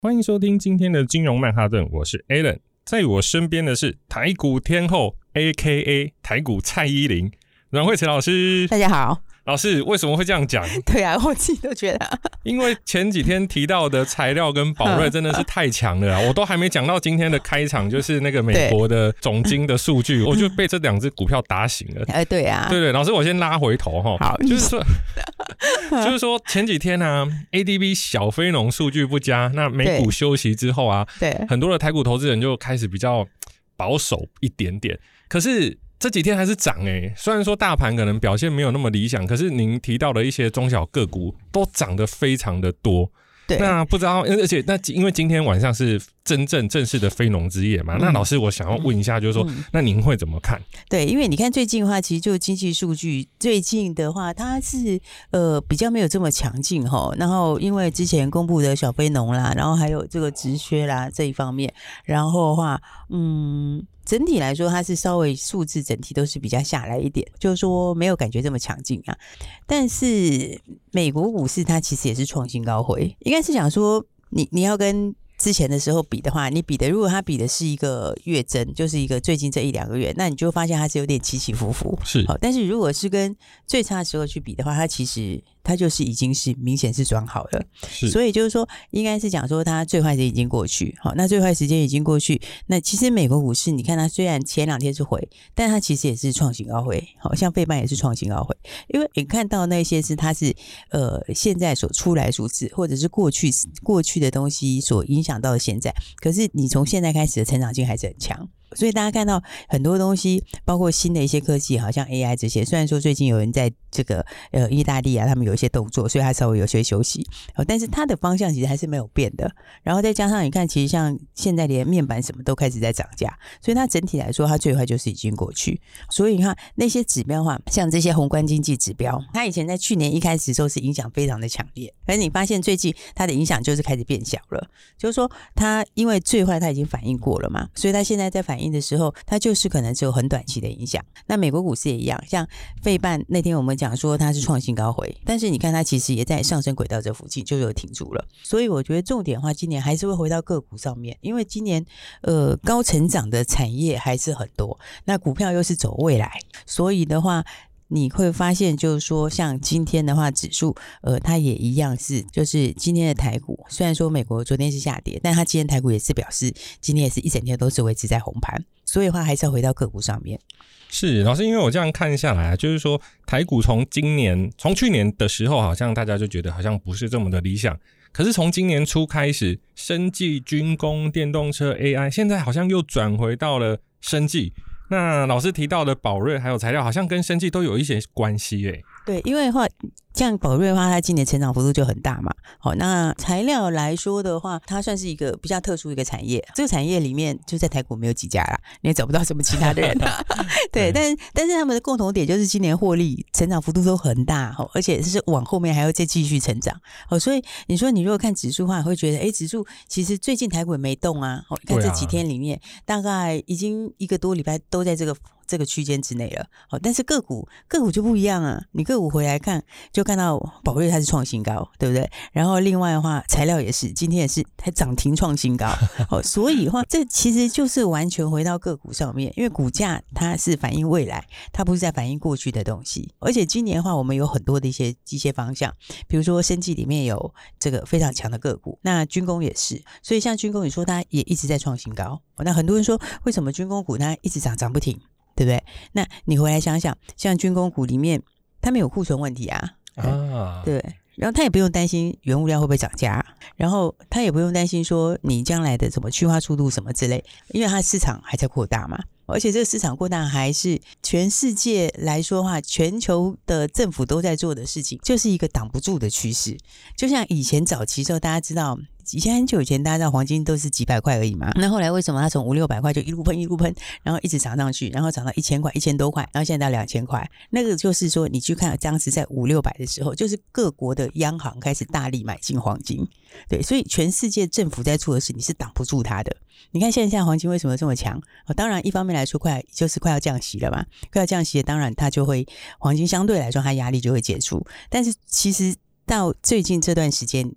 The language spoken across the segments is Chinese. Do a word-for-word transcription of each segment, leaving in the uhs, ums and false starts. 欢迎收听今天的金融曼哈顿，我是 Alan， 在我身边的是台股天后 A K A 台股蔡依林阮惠慈老师。大家好。老师，为什么会这样讲？对啊，我自己都觉得，因为前几天提到的材料跟宝瑞真的是太强了啊！我都还没讲到今天的开场，就是那个美国的总经的数据，我就被这两只股票打醒了。哎，对啊，对对，老师，我先拉回头哈。好，就是说，就是说前几天啊 ，A D B 小非农数据不佳，那美股休息之后啊，对，很多的台股投资人就开始比较保守一点点，可是。这几天还是涨哎、欸，虽然说大盘可能表现没有那么理想，可是您提到的一些中小个股都涨得非常的多。对，那不知道，而且那因为今天晚上是真正正式的非农之夜嘛、嗯，那老师我想要问一下，就是说、嗯，那您会怎么看？对，因为你看最近的话，其实就经济数据最近的话，它是呃比较没有这么强劲哈。然后因为之前公布的小非农啦，然后还有这个职缺啦这一方面，然后的话，嗯。整体来说它是稍微数字整体都是比较下来一点，就是说没有感觉这么强劲啊。但是美国股市它其实也是创新高回，应该是想说你你要跟之前的时候比的话，你比的如果它比的是一个月增，就是一个最近这一两个月，那你就发现它是有点起起伏伏。是，好，但是如果是跟最差的时候去比的话，它其实它就是已经是明显是转好了。是，所以就是说，应该是讲说它最坏时间已经过去。好，那最坏时间已经过去，那其实美国股市你看它虽然前两天是回，但它其实也是创新高回。好，像费半也是创新高回，因为你看到那些是它是呃现在所出来数字，或者是过去过去的东西所影响。想到了现在，可是你从现在开始的成长性还是很强，所以大家看到很多东西，包括新的一些科技，好像 A I 这些。虽然说最近有人在这个呃意大利啊，他们有一些动作，所以他稍微有些休息，哦，但是它的方向其实还是没有变的。然后再加上你看，其实像现在连面板什么都开始在涨价，所以它整体来说，它最坏就是已经过去。所以你看那些指标的话，像这些宏观经济指标，它以前在去年一开始的时候是影响非常的强烈，可是你发现最近它的影响就是开始变小了，就是说它因为最坏它已经反应过了嘛，所以它现在在反应的时候，它就是可能只有很短期的影响。那美国股市也一样，像费半那天我们讲说它是创新高回，但是你看它其实也在上升轨道这附近就有停住了。所以我觉得重点的话，今年还是会回到个股上面，因为今年呃高成长的产业还是很多，那股票又是走未来，所以的话。你会发现就是说像今天的话指数呃，它也一样是就是今天的台股，虽然说美国昨天是下跌，但它今天台股也是表示今天也是一整天都是维持在红盘，所以的话还是要回到个股上面。是，老师，因为我这样看下来，就是说台股从今年从去年的时候好像大家就觉得好像不是这么的理想，可是从今年初开始生技、军工、电动车、 A I 现在好像又转回到了生技，那老师提到的宝瑞还有材料好像跟生技都有一些关系耶、欸、对，因为的话像宝瑞的话它今年成长幅度就很大嘛。好，那材料来说的话，它算是一个比较特殊一个产业，这个产业里面就在台股没有几家啦，你也找不到什么其他的人啦对，但但是他们的共同点就是今年获利成长幅度都很大，而且是往后面还要再继续成长。好，所以你说你如果看指数的话，会觉得哎，指数其实最近台股也没动啊，看这几天里面、啊、大概已经一个多礼拜都在这个这个区间之内了。好，但是个股个股就不一样啊，你个股回来看就看到宝瑞它是创新高，对不对？然后另外的话材料也是今天也是它涨停创新高好，所以的话这其实就是完全回到个股上面，因为股价它是反映未来，它不是在反映过去的东西。而且今年的话我们有很多的一些一些方向，比如说生技里面有这个非常强的个股，那军工也是，所以像军工你说它也一直在创新高，那很多人说为什么军工股它一直涨涨不停，对不对？那你回来想想，像军工股里面，他们有库存问题啊，啊，对，然后他也不用担心原物料会不会涨价，然后他也不用担心说你将来的什么去化速度什么之类，因为它市场还在扩大嘛。而且这个市场扩大还是全世界来说的话，全球的政府都在做的事情，就是一个挡不住的趋势。就像以前早期的时候，大家知道以前很久以前大家知道黄金都是几百块而已嘛，那后来为什么它从五六百块就一路喷一路喷，然后一直涨上去，然后涨到一千块一千多块，然后现在到两千块，那个就是说你去看当时在五六百的时候，就是各国的央行开始大力买进黄金，对，所以全世界政府在做的事你是挡不住它的。你看现在黄金为什么这么强、哦、当然一方面来说快就是快要降息了嘛，快要降息当然它就会黄金相对来说它压力就会解除，但是其实到最近这段时间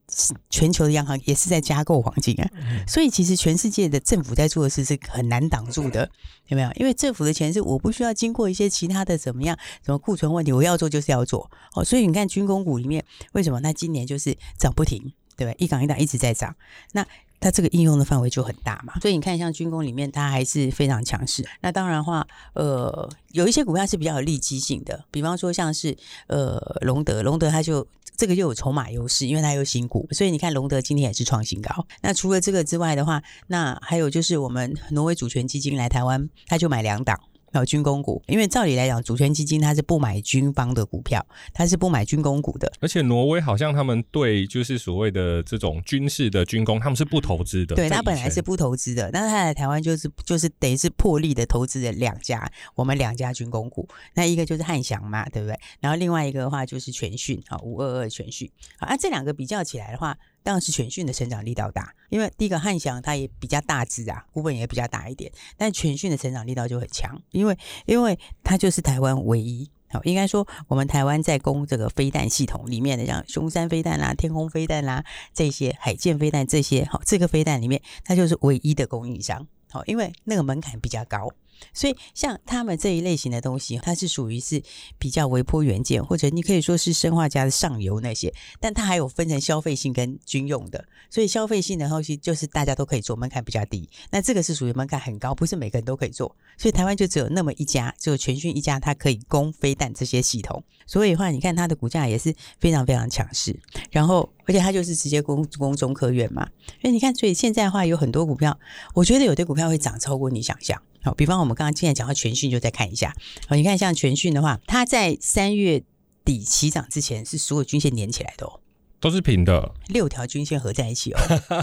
全球的央行也是在加购黄金啊，所以其实全世界的政府在做的事是很难挡住的，有没有？因为政府的钱是我不需要经过一些其他的怎么样什么库存问题，我要做就是要做、哦、所以你看军工股里面为什么那今年就是涨不停，对吧？一档一档一直在涨，那它这个应用的范围就很大嘛，所以你看像军工里面它还是非常强势。那当然的话呃，有一些股票是比较有利基性的，比方说像是呃龙德，龙德它就这个就有筹码优势，因为它有新股，所以你看龙德今天也是创新高。那除了这个之外的话，那还有就是我们挪威主权基金来台湾，它就买两档然后军工股，因为照理来讲主权基金它是不买军方的股票，它是不买军工股的，而且挪威好像他们对就是所谓的这种军事的军工他们是不投资的，对，他本来是不投资的，但他来台湾就是就是等于是破例的投资了两家，我们两家军工股，那一个就是汉翔嘛，对不对？然后另外一个的话就是全讯五二二全讯啊，这两个比较起来的话当然是全讯的成长力道大，因为第一个汉翔它也比较大只啊，股本也比较大一点，但全讯的成长力道就很强，因为因为它就是台湾唯一，好，应该说我们台湾在供这个飞弹系统里面的像熊山飞弹啦、天空飞弹啦这些海舰飞弹这些，好，这个飞弹里面它就是唯一的供应商，好，因为那个门槛比较高。所以像他们这一类型的东西它是属于是比较微波元件，或者你可以说是生化家的上游那些，但它还有分成消费性跟军用的，所以消费性的东西就是大家都可以做，门槛比较低，那这个是属于门槛很高，不是每个人都可以做，所以台湾就只有那么一家，只有全讯一家它可以供飞弹这些系统，所以的话你看它的股价也是非常非常强势，然后而且它就是直接供中科院嘛，所以你看所以现在的话有很多股票，我觉得有的股票会涨超过你想象。好，比方我们刚刚既然讲到全讯就再看一下，好，你看像全讯的话它在三月底起涨之前是所有均线连起来的哦，都是平的，六条均线合在一起哦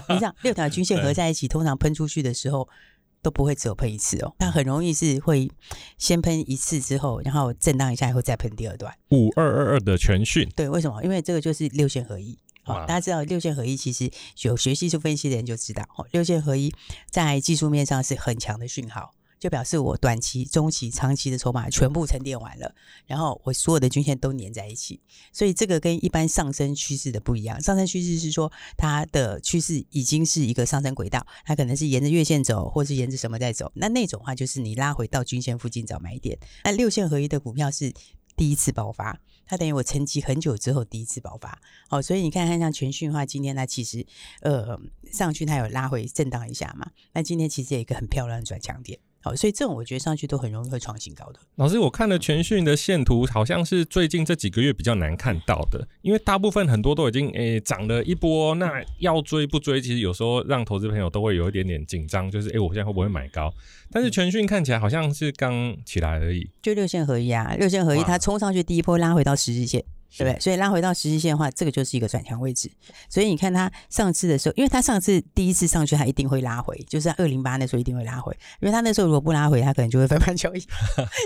你知道六条均线合在一起通常喷出去的时候都不会只有喷一次哦，它很容易是会先喷一次之后然后震荡一下以后再喷第二段。五二二二的全讯，对，为什么？因为这个就是六线合一，哦、大家知道六线合一其实有学技术分析的人就知道、哦、六线合一在技术面上是很强的讯号，就表示我短期、中期、长期的筹码全部沉淀完了，然后我所有的均线都粘在一起，所以这个跟一般上升趋势的不一样。上升趋势是说它的趋势已经是一个上升轨道，它可能是沿着月线走，或是沿着什么在走，那那种话就是你拉回到均线附近找买点。那六线合一的股票是第一次爆发，它等于我沉寂很久之后第一次爆发、哦、所以你看看像全讯的话今天它其实呃上去它有拉回震荡一下嘛，那今天其实有一个很漂亮的转强点，好，所以这种我觉得上去都很容易会创新高的。老师，我看了全讯的线图好像是最近这几个月比较难看到的，因为大部分很多都已经诶涨了一波，那要追不追其实有时候让投资朋友都会有一点点紧张，就是诶我现在会不会买高，但是全讯看起来好像是刚起来而已，就六线合一啊，六线合一它冲上去第一波拉回到十日线，对不对？所以拉回到十日线的话这个就是一个转强位置，所以你看它上次的时候，因为它上次第一次上去它一定会拉回，就是它二零零八那时候一定会拉回，因为它那时候如果不拉回它可能就会分盘交易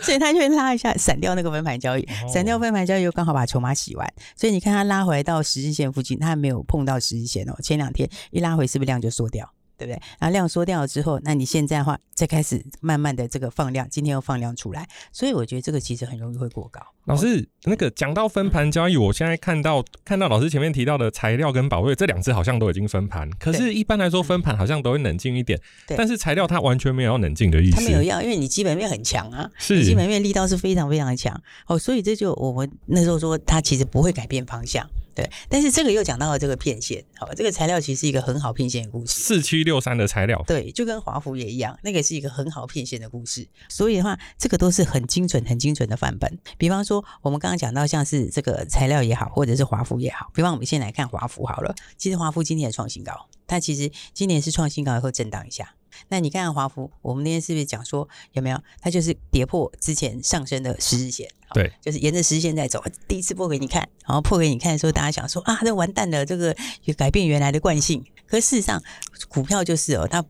所以它就会拉一下闪掉那个分盘交易，闪掉分盘交易又刚好把筹码洗完，所以你看它拉回到十日线附近，它还没有碰到十日线哦，前两天一拉回是不是量就缩掉，对不对？然后量缩掉了之后，那你现在的话再开始慢慢的这个放量，今天又放量出来，所以我觉得这个其实很容易会过高。老师，那个讲到分盘交易，我现在看到看到老师前面提到的材料跟宝贵这两只好像都已经分盘，可是一般来说分盘好像都会冷静一点，但是材料它完全没有要冷静的意思，它没有要，因为你基本面很强啊，是基本面力道是非常非常的强，哦，所以这就我们那时候说它其实不会改变方向。对，但是这个又讲到了这个骗线，好，这个材料其实是一个很好骗线的故事。四七六三的材料，对，就跟华孚也一样，那个是一个很好骗线的故事。所以的话，这个都是很精准、很精准的范本。比方说，我们刚刚讲到像是这个材料也好，或者是华孚也好，比方我们先来看华孚好了。其实华孚今天也创新高，它其实今年是创新高以后震荡一下，那你看华孚，我们那天是不是讲说有没有？它就是跌破之前上升的十日线，对，就是沿着十日线在走。第一次破给你看，然后破给你看的时候，大家想说啊，这完蛋了，这个改变原来的惯性。可事实上，股票就是哦，它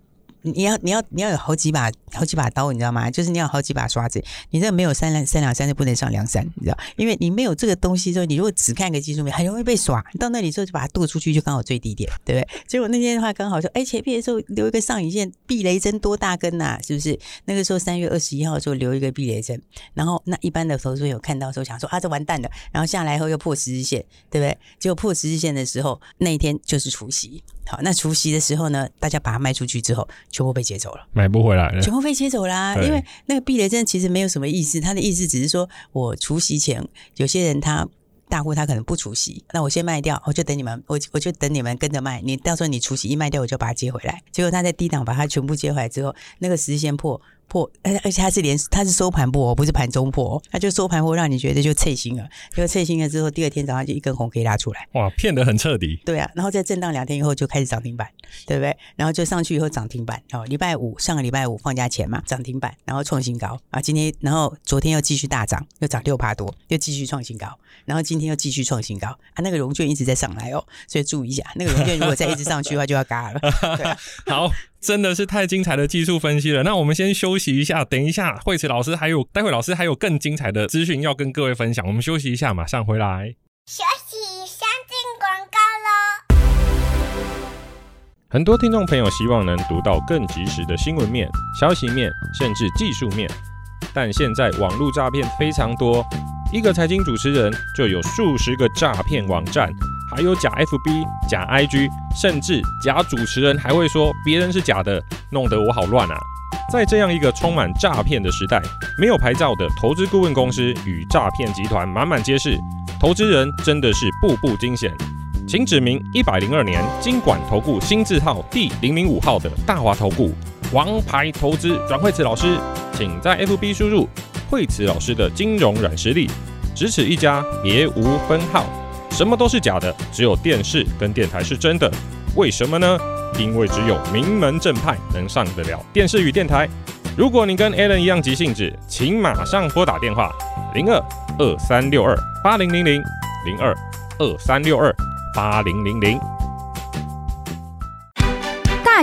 你要你要你要有好几把好几把刀，你知道吗？就是你要有好几把刷子，你这没有三两三两三就不能上梁山，你知道？因为你没有这个东西之后，你如果只看个技术面，很容易被耍。到那里之后就把它剁出去，就刚好最低点，对不对？结果那天的话刚好说，哎、欸，前面的时候留一个上影线，避雷针多大根呐、啊，是不是？那个时候三月二十一号的时候留一个避雷针，然后那一般的投资人有看到的时候想说啊，这完蛋了，然后下来后又破十日线，对不对？结果破十日线的时候，那一天就是除息。好，那除息的时候呢，大家把它卖出去之后，全部被接走了，买不回来了，全部被接走啦、啊。因为那个避雷针其实没有什么意思，它的意思只是说我除息前，有些人他大户他可能不除息，那我先卖掉，我就等你们，我我就等你们跟着卖，你到时候你除息一卖掉，我就把它接回来。结果他在低档把它全部接回来之后，那个十日线破。破，而且它是连它是收盘破，不是盘中破，它就收盘破，让你觉得就脆心了，就脆心了之后，第二天早上就一根红 K 拉出来，哇，骗得很彻底。对啊，然后再震荡两天以后就开始涨停板，对不对？然后就上去以后涨停板，哦，礼拜五上个礼拜五放假前嘛，涨停板，然后创新高啊，今天然后昨天又继续大涨，又涨六趴多，又继续创新高，然后今天又继续创新高啊，那个融券一直在上来哦，所以注意一下，那个融券如果再一直上去的话就要嘎了。对啊、好。真的是太精彩的技术分析了，那我们先休息一下，等一下惠慈老师还有待会老师还有更精彩的资讯要跟各位分享，我们休息一下，马上回来。休息先进广告咯。很多听众朋友希望能读到更及时的新闻面、消息面，甚至技术面，但现在网络诈骗非常多，一个财经主持人就有数十个诈骗网站，还有假 F B、假 I G， 甚至假主持人还会说别人是假的，弄得我好乱啊！在这样一个充满诈骗的时代，没有牌照的投资顾问公司与诈骗集团满满皆是，投资人真的是步步惊险。请指明一零二年金管投顾新字号第零零五号的大华投顾王牌投资阮惠慈老师，请在 F B 输入惠慈老师的金融软实力，只此一家，别无分号。什么都是假的，只有电视跟电台是真的。为什么呢？因为只有名门正派能上得了电视与电台。如果你跟 Alan 一样急性子，请马上拨打电话零二二三六二八零零零 零二二三六二八零零零。大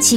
奇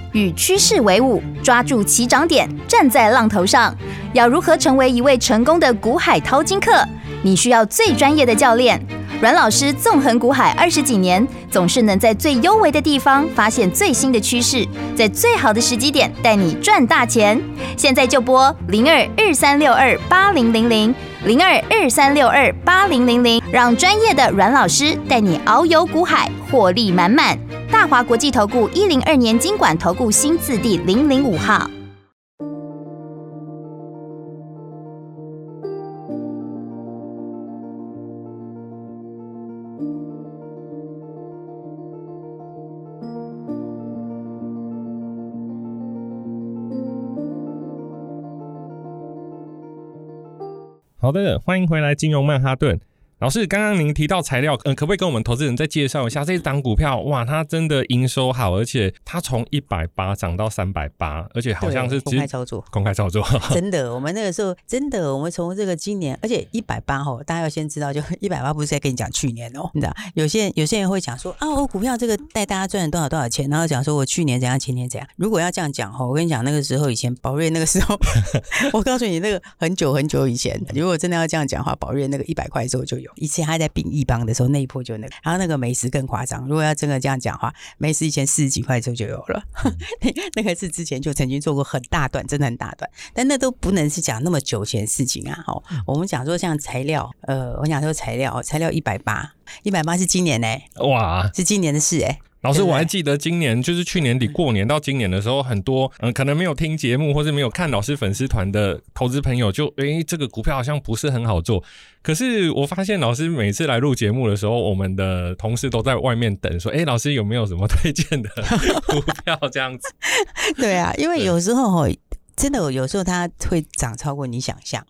与趋势为伍，抓住起涨点，站在浪头上。要如何成为一位成功的股海淘金客？你需要最专业的教练。阮老师纵横股海二十几年，总是能在最优微的地方发现最新的趋势，在最好的时机点带你赚大钱。现在就拨零二二三六二八零零零零二二三六二八零零零，让专业的阮老师带你遨游股海，获利满满。大华国际投顾一零二年金管投顾新字第零零五号。好的，欢迎回来金融曼哈顿。老师，刚刚您提到材料、呃、可不可以跟我们投资人再介绍一下这档股票？哇，它真的营收好，而且它从一百八涨到三百八，而且好像是公开操作公开操作真的，我们那个时候真的，我们从这个今年，而且一百八、哦、大家要先知道，就一百八不是在跟你讲去年哦，你知道有些人有些人会讲说啊，我股票这个带大家赚了多少多少钱，然后讲说我去年怎样前年怎样。如果要这样讲、哦、我跟你讲，那个时候以前宝瑞那个时候我告诉你，那个很久很久以前，如果真的要这样讲的话，宝瑞那个一百块之后就有，以前他在并一帮的时候那一波就那个，然后那个美食更夸张。如果要真的这样讲的话，美食以前四十几块之后就有了那个是之前就曾经做过很大段，真的很大段，但那都不能是讲那么久前事情啊、哦、我们讲说像材料呃，我讲说材料材料一百八十是今年欸，哇，是今年的事欸。老师，我还记得今年就是去年底过年到今年的时候，很多、呃、可能没有听节目或是没有看老师粉丝团的投资朋友就诶、欸、这个股票好像不是很好做。可是我发现老师每次来录节目的时候，我们的同事都在外面等说，诶、欸、老师有没有什么推荐的股票这样子对啊，因为有时候真的有时候它会涨超过你想象，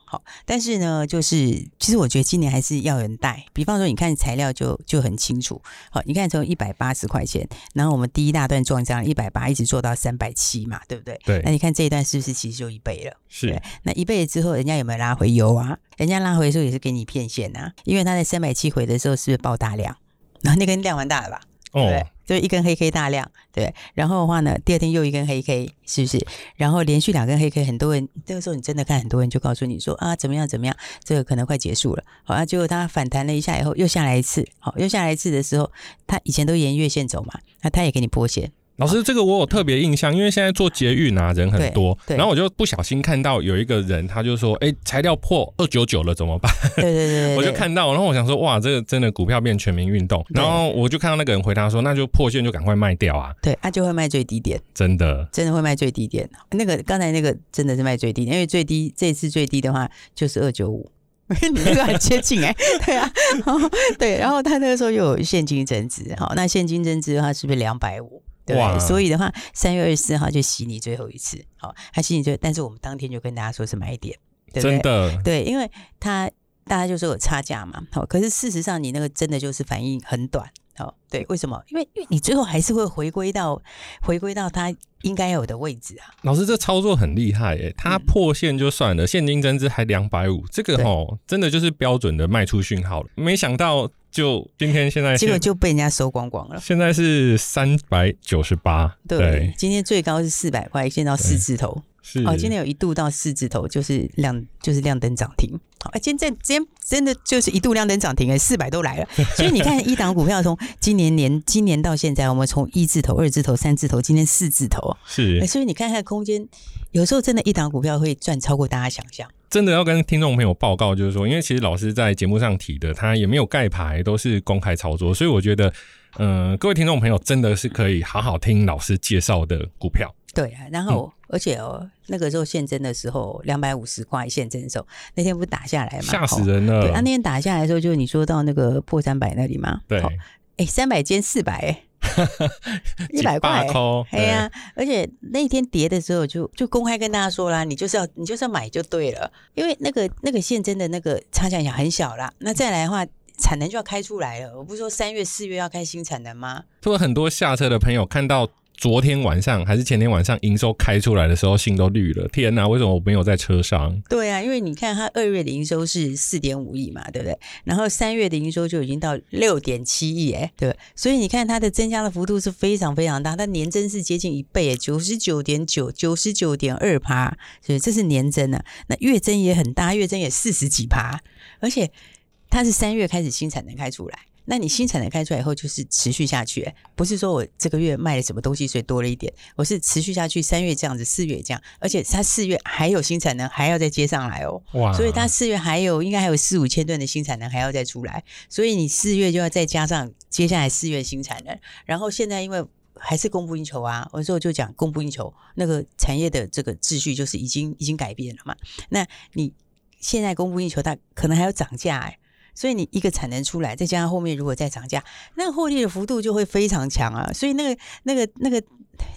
但是呢，就是其实我觉得今年还是要人带。比方说你看材料就就很清楚，好，你看从一百八十块钱，然后我们第一大段撞涨一百八一直做到三百七嘛，对不对？对。那你看这一段是不是其实就一倍了？是。那一倍了之后，人家有没有拉回？有啊，人家拉回的时候也是给你骗线啊，因为他在三百七回的时候是不是爆大量？然后那根量蛮大了吧？哦。对，就一根黑 K 大量，对，然后的话呢，第二天又一根黑 K， 是不是？然后连续两根黑 K， 很多人那个时候你真的看，很多人就告诉你说啊，怎么样怎么样，这个可能快结束了，好，啊，结果它反弹了一下以后又下来一次，好，又下来一次的时候，它以前都沿月线走嘛，那它也给你拨线。老师，这个我有特别印象，因为现在做捷运啊，人很多，然后我就不小心看到有一个人，他就说：“哎、欸，材料破二百九十九了，怎么办？”对对 对, 對，我就看到，然后我想说：“哇，这个真的股票变全民运动。”然后我就看到那个人回答说：“那就破线就赶快卖掉啊！”对，他、啊、就会卖最低点，真的，真的会卖最低点。那个刚才那个真的是卖最低点，因为最低这一次最低的话就是二百九十五。你那个很接近哎、欸，对啊，对，然后他那个时候又有现金增值，好，那现金增值的话是不是两百五十？对，所以的话三月二十四号就洗你最后一次，好，他洗你最后，但是我们当天就跟大家说是买一点，对不对？真的，对，因为他大家就说有差价嘛，好，可是事实上你那个真的就是反应很短，好，对，为什么？因为因为你最后还是会回归到回归到它应该有的位置啊。老师，这操作很厉害耶、欸，它破线就算了，嗯、现金增资还两百五十，这个齁真的就是标准的卖出讯号了，没想到。就今天现在结果就被人家收光光了，现在是三百九十八， 对, 对，今天最高是四百块，现在到四字头是、哦、今天有一度到四字头，就是亮就是亮灯涨停，好，今天今天真的就是一度亮灯涨停了，四百都来了所以你看一档股票从今年年今年到现在，我们从一字头二字头三字头，今天四字头是，所以你看看空间，有时候真的一档股票会赚超过大家想象。真的要跟听众朋友报告，就是说，因为其实老师在节目上提的，他也没有盖牌，都是公开操作，所以我觉得，嗯、呃，各位听众朋友真的是可以好好听老师介绍的股票。对啊，然后、嗯、而且哦，那个时候现增的时候两百五十块现增的时候，那天不打下来嘛，吓死人了。对，啊、那天打下来的时候，就是你说到那个破三百那里嘛，对，哎、欸，三百兼四百哎。一百块，哎呀、啊！而且那天跌的时候就，就就公开跟大家说啦，你就是要你就是要买就对了，因为那个那个线真的那个差价也很小啦。那再来的话，产能就要开出来了。我不是说三月四月要开新产能吗？就很多下车的朋友看到昨天晚上还是前天晚上营收开出来的时候，心都绿了。天哪、啊，为什么我没有在车上？对啊，因为你看他二月的营收是 四点五亿嘛，对不对？然后三月的营收就已经到 六点七亿，哎，对不对？所以你看它的增加的幅度是非常非常大，它年增是接近一倍 ，九十九点九 九十九点二趴，所以这是年增啊。那月增也很大，月增也四十几趴，而且它是三月开始新产能开出来。那你新产能开出来以后就是持续下去、欸、不是说我这个月卖了什么东西所以多了一点，我是持续下去，三月这样子，四月这样，而且它四月还有新产能还要再接上来哦、喔，所以它四月还有应该还有四五千吨的新产能还要再出来，所以你四月就要再加上接下来四月新产能，然后现在因为还是供不应求啊，我说我就讲供不应求，那个产业的这个秩序就是已经已经改变了嘛，那你现在供不应求它可能还要涨价哎。所以你一个产能出来，再加上后面如果再涨价，那个获利的幅度就会非常强啊。所以那个那个那个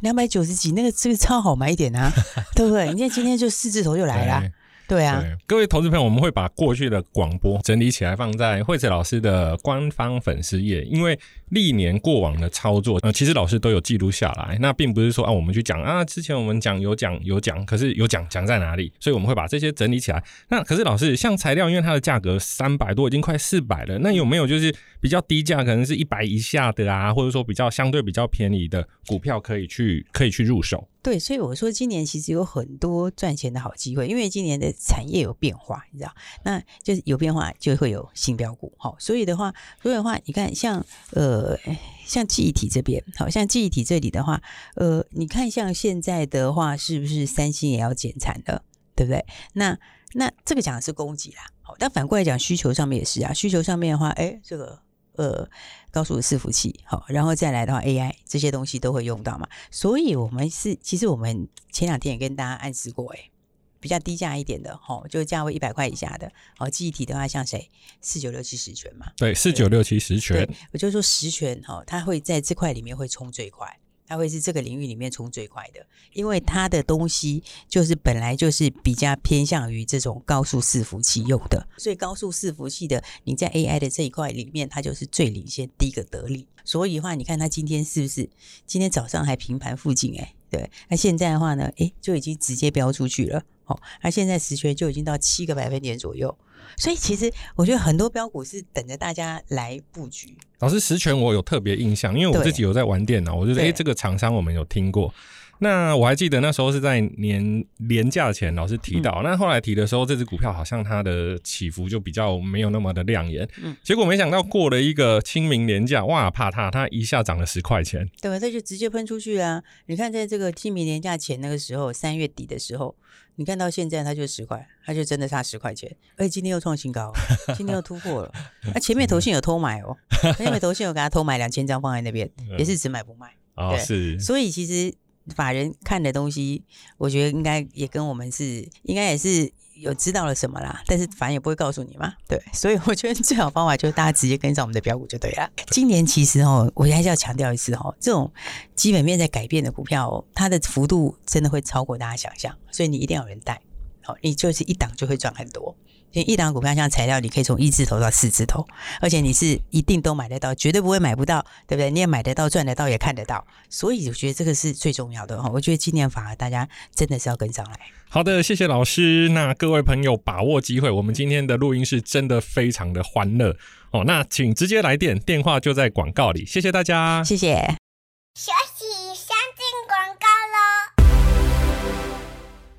两百九十几，那个这个超好买一点啊，对不对？你看今天就四字头就来了、啊。对啊对，各位投资朋友，我们会把过去的广播整理起来放在惠慈老师的官方粉丝页，因为历年过往的操作、呃、其实老师都有记录下来，那并不是说啊我们去讲啊之前我们讲有讲有讲，可是有讲讲在哪里，所以我们会把这些整理起来。那可是老师像材料因为它的价格三百多已经快四百了，那有没有就是比较低价可能是一百以下的啊，或者说比较相对比较便宜的股票可以去可以去入手？对，所以我说今年其实有很多赚钱的好机会，因为今年的产业有变化，你知道，那就是有变化就会有新标股，好、哦，所以的话，所以的话，你看像呃像记忆体这边，好像记忆体这里的话，呃，你看像现在的话，是不是三星也要减产了，对不对？那那这个讲的是供给啦，好，但反过来讲需求上面也是啊，需求上面的话，哎，这个。呃，高速的伺服器，好，然后再来的话 A I 这些东西都会用到嘛，所以我们是其实我们前两天也跟大家暗示过、欸，哎，比较低价一点的，哦、就价位一百块以下的，哦，记忆体的话像谁四九六七十全嘛，对，四九六七十全，我就说十全哈、哦，它会在这块里面会冲最快，它会是这个领域里面冲最快的，因为它的东西就是本来就是比较偏向于这种高速伺服器用的，所以高速伺服器的你在 A I 的这一块里面它就是最领先第一个得利，所以的话你看它今天是不是今天早上还平盘附近哎、欸，对，那现在的话呢哎、欸，就已经直接飙出去了，好、哦，那现在十全就已经到七个百分点左右，所以其实我觉得很多标股是等着大家来布局。老师，十全我有特别印象，因为我自己有在玩电脑，我就说哎、欸，这个厂商我们有听过。那我还记得那时候是在年年假前老师提到、嗯、那后来提的时候这只股票好像它的起伏就比较没有那么的亮眼、嗯、结果没想到过了一个清明年假，哇怕它它一下涨了十块钱，对，这就直接喷出去啊。你看在这个清明年假前那个时候三月底的时候，你看到现在它就十块，它就真的差十块钱，而且今天又创新高，今天又突破了那、啊、前面投信有偷买哦，前面投信有给它偷买两千张放在那边、嗯、也是只买不卖、哦、是，所以其实法人看的东西我觉得应该也跟我们是应该也是有知道了什么啦，但是法人也不会告诉你嘛，对，所以我觉得最好方法就是大家直接跟上我们的标股就对了。今年其实哦，我还是要强调一次哦，这种基本面在改变的股票、哦、它的幅度真的会超过大家想象，所以你一定要有人带、哦、你就是一档就会赚很多，一档股票像材料你可以从一字头到四字头，而且你是一定都买得到，绝对不会买不到，对不对？你也买得到，赚得到，也看得到，所以我觉得这个是最重要的，我觉得今年反而大家真的是要跟上来。好的，谢谢老师，那各位朋友把握机会，我们今天的录音是真的非常的欢乐、哦、那请直接来电，电话就在广告里，谢谢大家，谢谢。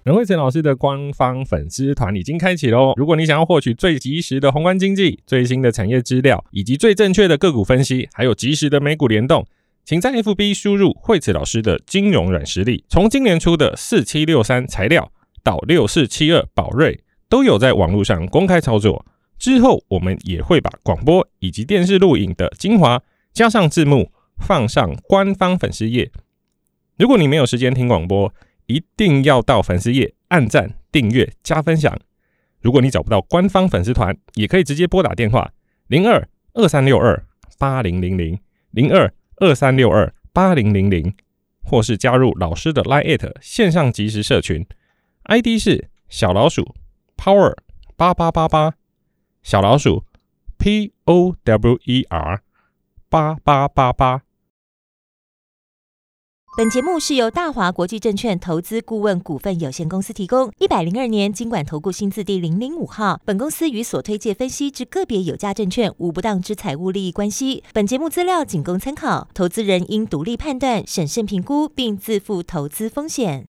惠慈老师的官方粉丝团已经开启咯，如果你想要获取最及时的宏观经济、最新的产业资料以及最正确的个股分析，还有及时的美股联动，请在 F B 输入惠慈老师的金融软实力，从今年初的四七六三材料到六四七二宝瑞都有在网络上公开操作，之后我们也会把广播以及电视录影的精华加上字幕放上官方粉丝页，如果你没有时间听广播，一定要到粉丝页按赞、订阅、加分享。如果你找不到官方粉丝团，也可以直接拨打电话 零二 二三六二 八零零零 零二二三六二八零零零，或是加入老师的 LINE@ 线上即时社群 ，I D 是小老鼠 Power 八八八八，小老鼠 P O W E R 八八八八。本节目是由大华国际证券投资顾问股份有限公司提供，一百零二年金管投顾新字第零零五号。本公司与所推介分析之个别有价证券无不当之财务利益关系。本节目资料仅供参考，投资人应独立判断、审慎评估，并自负投资风险。